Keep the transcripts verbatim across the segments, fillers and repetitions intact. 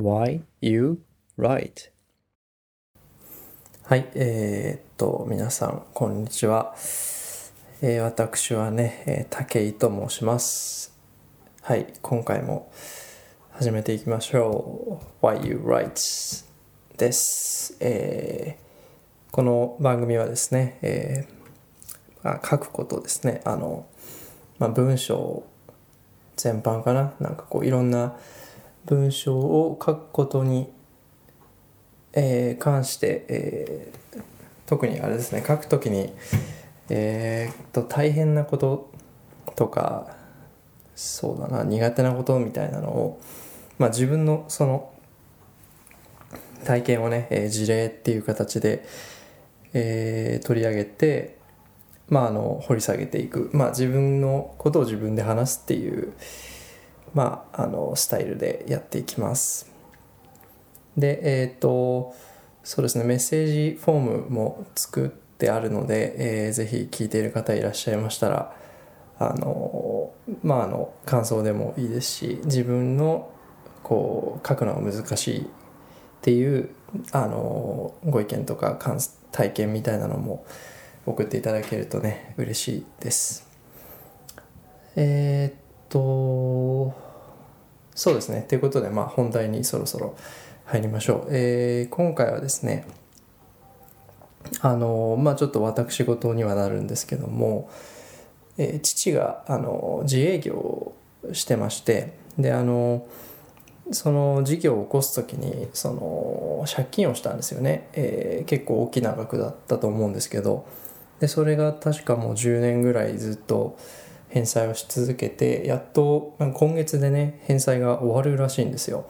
Why you write? はい、えー、っと皆さんこんにちは、えー、私はね武井と申します。はい、今回も始めていきましょう。 Why you write です、えー、この番組はですね、えー、書くことですね、あの、まあ、文章全般かな、なんかこういろんな文章を書くことに、えー、関して、えー、特にあれですね、書くときに、えー、っと大変なこととか、そうだな、苦手なことみたいなのを、まあ、自分のその体験をね、えー、事例っていう形で、えー、取り上げて、まあ、あの掘り下げていく、まあ、自分のことを自分で話すっていう、まあ、あのスタイルでやっていきます。で、えっと、そうですね、メッセージフォームも作ってあるので、えー、ぜひ聞いている方いらっしゃいましたら、あのまああの感想でもいいですし、自分のこう書くのが難しいっていうあのご意見とか体験みたいなのも送っていただけるとね、嬉しいです。えっとそうですね、ということで、まあ、本題にそろそろ入りましょう。えー、今回はですね、あのまあちょっと私事にはなるんですけども、えー、父があの自営業をしてまして、であのその事業を起こす時にその借金をしたんですよね、えー、結構大きな額だったと思うんですけど、でそれが確かもうじゅうねんぐらいずっと返済をし続けて、やっと今月でね返済が終わるらしいんですよ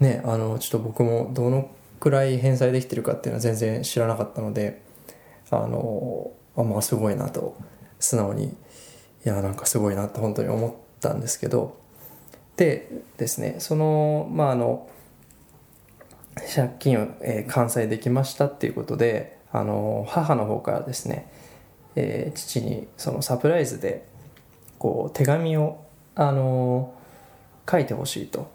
ね。あのちょっと僕もどのくらい返済できてるかっていうのは全然知らなかったので、あのあまあすごいなと、素直にいやなんかすごいなと本当に思ったんですけど、でですね、そのまああの借金を、えー、完済できましたっていうことで、あの母の方からですね、えー、父にそのサプライズでこう手紙をあの書いてほしいと。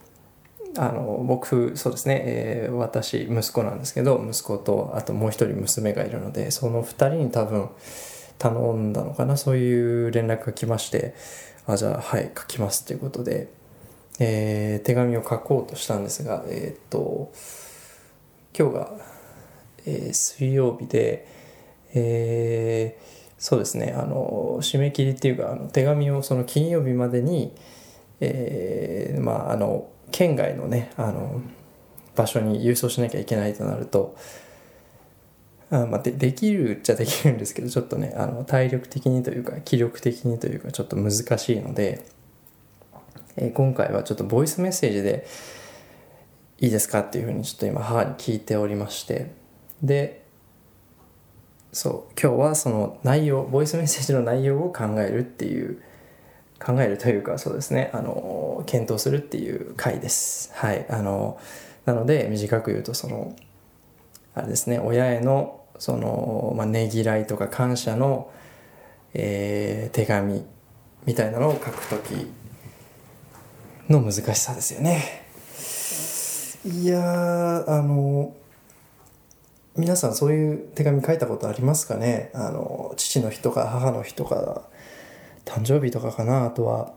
あの僕そうですね、えー、私息子なんですけど、息子とあともう一人娘がいるので、そのふたりに多分頼んだのかな、そういう連絡が来まして、あじゃあはい書きますということで、えー、手紙を書こうとしたんですが、えー、っと今日が、えー、水曜日で、えー、そうですね、あの締め切りっていうか、あの手紙をその金曜日までに、えー、まああの県外のね、あの場所に郵送しなきゃいけないとなると、あ、まあ、で, できるっちゃできるんですけど、ちょっとねあの体力的にというか気力的にというかちょっと難しいので、えー、今回はちょっとボイスメッセージでいいですかっていうふうにちょっと今母に聞いておりまして、でそう今日はその内容、ボイスメッセージの内容を考えるっていう考えるというか、そうですね、あの検討するっていう回です。はい、あのなので短く言うと、そのあれですね、親へのその、まあ、ねぎらいとか感謝の、えー、手紙みたいなのを書くときの難しさですよね。いやー、あの皆さんそういう手紙書いたことありますかね。あの父の日とか母の日とか誕生日とかかな、あとは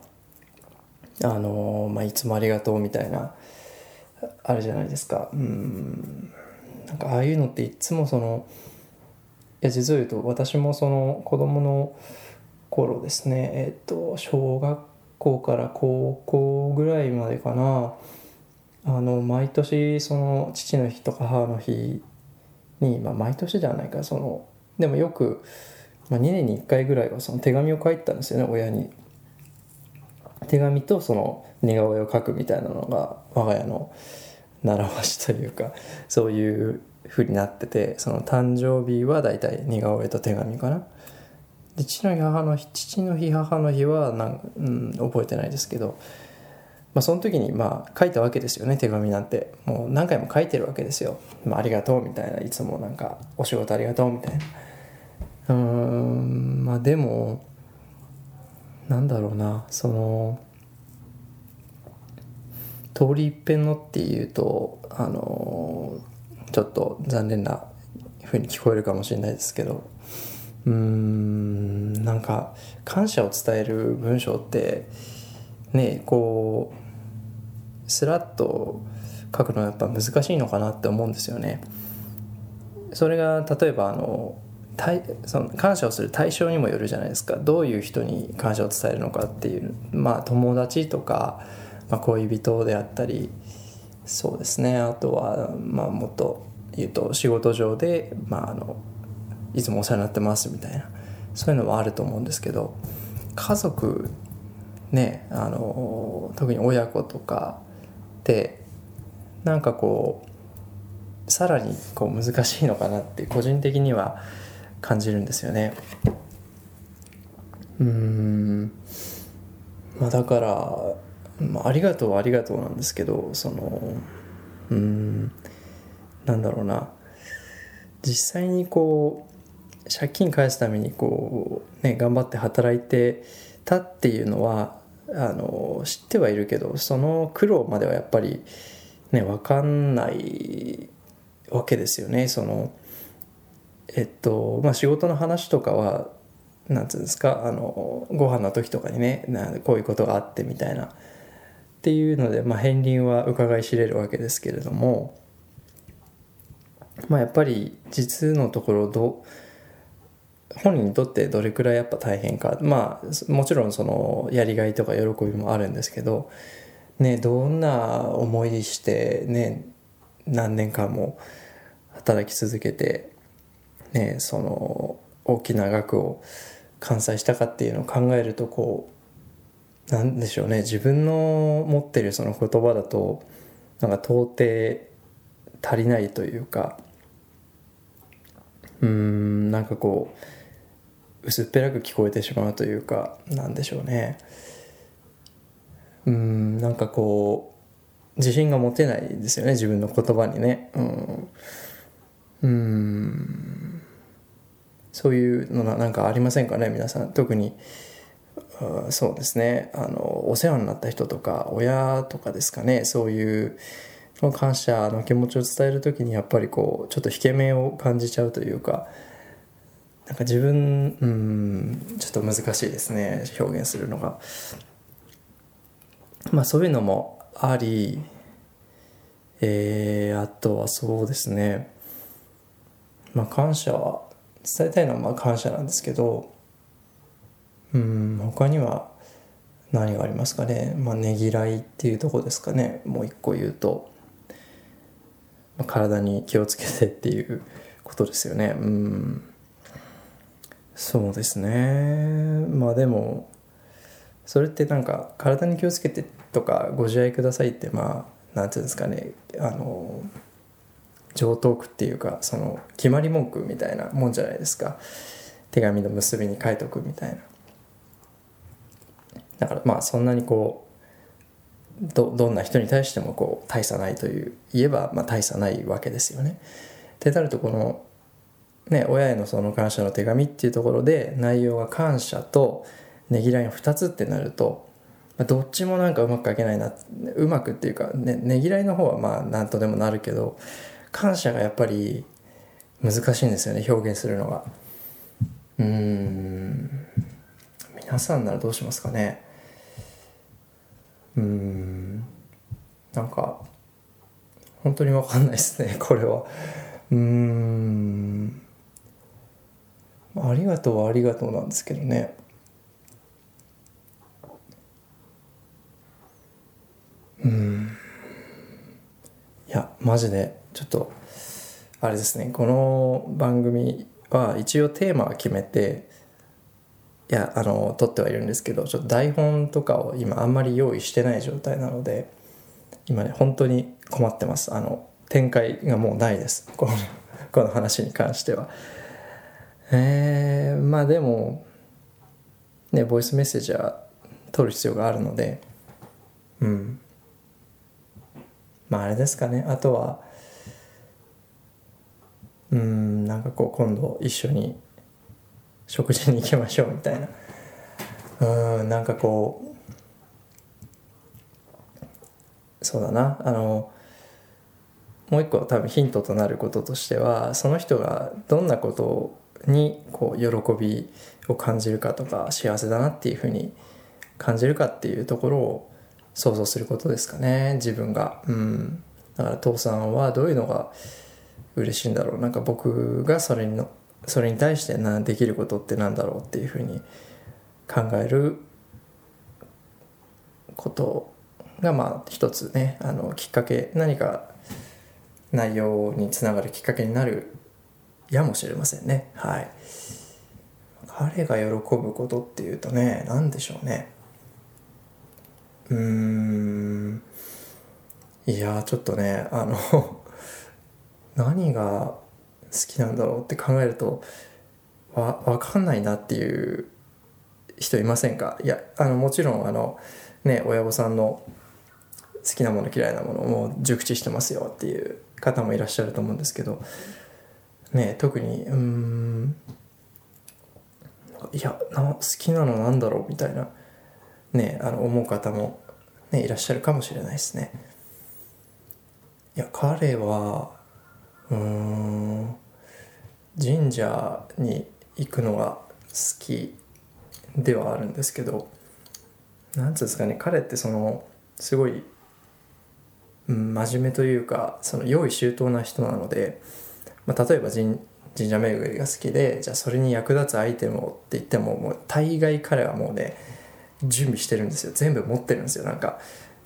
あのー、まあ、いつもありがとうみたいなあれじゃないですか。うーん、なんかああいうのっていつもその、いや実を言うと私もその子供の頃ですね、えっと小学校から高校ぐらいまでかな、あの毎年その父の日とか母の日に、まあ毎年じゃないか、そのでもよくまあ、にねんにいっかいぐらいはその手紙を書いたんですよね、親に。手紙とその似顔絵を描くみたいなのが我が家の習わしというか、そういう風になってて、その誕生日はだいたい似顔絵と手紙かな。で父の日母の日父の日母の日はなん、うん、覚えてないですけど、まあ、その時にまあ書いたわけですよね、手紙なんて。もう何回も書いてるわけですよ、まあ、ありがとうみたいな、いつもなんかお仕事ありがとうみたいな。うーん、まあでもなんだろうな、その通り一遍のっていうと、あのー、ちょっと残念な風に聞こえるかもしれないですけど、うーんなんか感謝を伝える文章ってね、こうスラッと書くのはやっぱ難しいのかなって思うんですよね。それが例えばあのその感謝をする対象にもよるじゃないですか。どういう人に感謝を伝えるのかっていう、まあ友達とか、まあ、恋人であったり、そうですね、あとはまあもっと言うと仕事上で、まあ、あのいつもお世話になってますみたいな、そういうのはあると思うんですけど、家族ね、あの特に親子とかってなんかこうさらにこう難しいのかなって個人的には感じるんですよね。うーん、まあ、だから、まあ、ありがとうはありがとうなんですけど、そのうーんなんだろうな、実際にこう借金返すためにこう、ね、頑張って働いてたっていうのはあの知ってはいるけど、その苦労まではやっぱり、ね、分かんないわけですよね。そのえっとまあ、仕事の話とかは何て言うんですか、あのご飯の時とかにね、なんこういうことがあってみたいなっていうので、まあ、片鱗は伺い知れるわけですけれども、まあ、やっぱり実のところど本人にとってどれくらいやっぱ大変か、まあ、もちろんそのやりがいとか喜びもあるんですけど、ね、どんな思いして、ね、何年間も働き続けて。ね、その大きな額を完済したかっていうのを考えると、こうなんでしょうね、自分の持ってるその言葉だとなんか到底足りないというか、うーんなんかこう薄っぺらく聞こえてしまうというか、なんでしょうね、うーんなんかこう自信が持てないですよね、自分の言葉にね。うんうーんそういうのなんかありませんかね、皆さん。特にそうですね、あのお世話になった人とか親とかですかね、そういう感謝の気持ちを伝えるときにやっぱりこうちょっと引け目を感じちゃうというか、なんか自分うーんちょっと難しいですね、表現するのが。まあそういうのもあり、えー、あとはそうですね、まあ、感謝は伝えたいのはまあ感謝なんですけど、うーん他には何がありますかね。まあねぎらいっていうところですかね。もう一個言うと、まあ、体に気をつけてっていうことですよね。うーんそうですね、まあでもそれってなんか体に気をつけてとかご自愛くださいって、まあなんていうんですかね、あの上等句っていうか、その決まり文句みたいなもんじゃないですか。手紙の結びに書いとくみたいな。だからまあそんなにこう ど, どんな人に対してもこう大差ないという言えば、まあ大差ないわけですよね。ってなるとこの、ね、親へのその感謝の手紙っていうところで内容が感謝とねぎらいのふたつってなると、どっちもなんかうまく書けないな、うまくっていうか ね, ねぎらいの方はまあなんとでもなるけど、感謝がやっぱり難しいんですよね、表現するのが。うーん皆さんならどうしますかね。うーんなんか本当に分かんないですね、これは。うーんありがとうはありがとうなんですけどね。うーんいやマジでちょっとあれですね、この番組は一応テーマは決めて、いやあの撮ってはいるんですけど、ちょっと台本とかを今あんまり用意してない状態なので、今ね本当に困ってます。あの展開がもうないです、この、この話に関しては。えー、まあでもねボイスメッセージは撮る必要があるので、うんまああれですかね。あとはうーんなんかこう今度一緒に食事に行きましょうみたいな、うーんなんかこうそうだな、あのもう一個多分ヒントとなることとしては、その人がどんなことにこう喜びを感じるかとか幸せだなっていうふうに感じるかっていうところを想像することですかね、自分が。うん、だから父さんはどういうのが嬉しいんだろう、なんか僕がそれにのそれに対してなできることってなんだろうっていうふうに考えることが、まあ一つね、あのきっかけ、何か内容につながるきっかけになるやもしれませんね。はい。彼が喜ぶことっていうとね、何でしょうね。うーん。いやーちょっとね、あの何が好きなんだろうって考えるとわ分かんないなっていう人いませんか？いや、あのもちろんあのね、親御さんの好きなもの嫌いなものをもう熟知してますよっていう方もいらっしゃると思うんですけど、ね、特にうーんいやな好きなのなんだろうみたいな、ね、あの思う方も、ね、いらっしゃるかもしれないですね。いや彼はうーん神社に行くのが好きではあるんですけど、なんつうんですかね、彼ってそのすごい、うん、真面目というかその用意周到な人なので、まあ、例えば 神, 神社巡りが好きで、じゃあそれに役立つアイテムをって言って も, もう大概彼はもうね準備してるんですよ、全部持ってるんですよ。なんか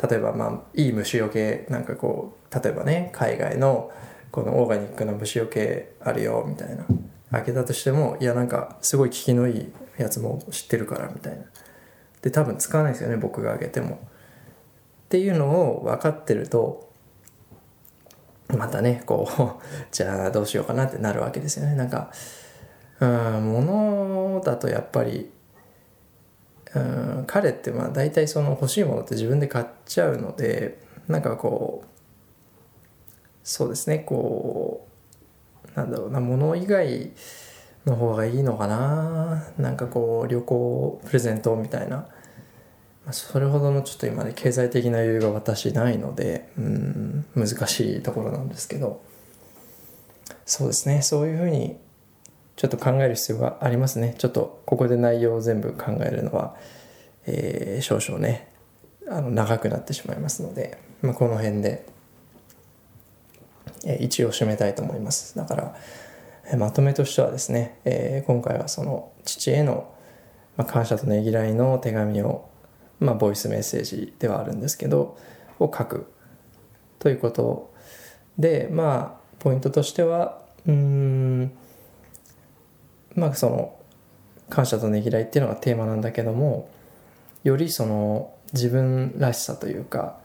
例えば、まあ、いい虫よけ、なんかこう例えばね海外のこのオーガニックな虫よけあるよみたいな、開けたとしてもいやなんかすごい効きのいいやつも知ってるからみたいなで、多分使わないですよね僕が開けてもっていうのを分かってると、またねこうじゃあどうしようかなってなるわけですよね。なんかうん物だとやっぱりうん彼ってまあ大体その欲しいものって自分で買っちゃうので、なんかこうそうですね、こうなんだろうな、物以外の方がいいのかな、なんかこう旅行プレゼントみたいな、それほどのちょっと今ね経済的な余裕が私ないので、うーん難しいところなんですけど、そうですね、そういうふうにちょっと考える必要がありますね。ちょっとここで内容を全部考えるのは、えー、少々ねあの長くなってしまいますので、まあ、この辺で一応締めたいと思います。だからまとめとしてはですね、えー、今回はその父への感謝とねぎらいの手紙を、まあ、ボイスメッセージではあるんですけどを書くということで、まあポイントとしてはうーんまあその感謝とねぎらいっていうのがテーマなんだけども、よりその自分らしさというか、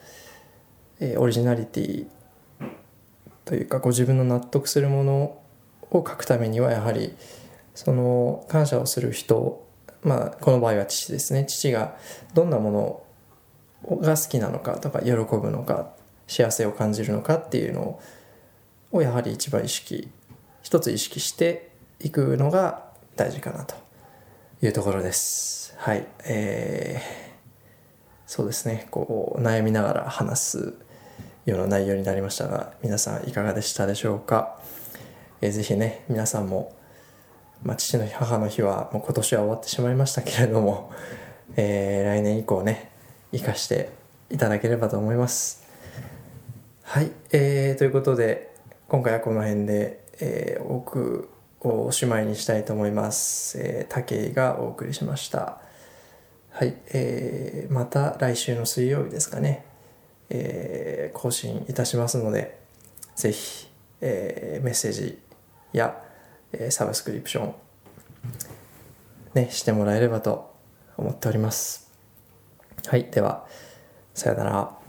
えー、オリジナリティというかご自分の納得するものを書くためにはやはりその感謝をする人、まあこの場合は父ですね、父がどんなものが好きなのかとか喜ぶのか幸せを感じるのかっていうのをやはり一番意識一つ意識していくのが大事かなというところです。はい、えー、そうですね、こう悩みながら話すような内容になりましたが、皆さんいかがでしたでしょうか。えー、ぜひね皆さんも、まあ、父の日母の日はもう今年は終わってしまいましたけれども、えー、来年以降ね生かしていただければと思います。はい、えー、ということで今回はこの辺で、えー、奥をおしまいにしたいと思います。えー、武井がお送りしました。はい、えー、また来週の水曜日ですかね、えー、更新いたしますので、ぜひ、えー、メッセージや、えー、サブスクリプション、ね、してもらえればと思っております。はい、ではさよなら。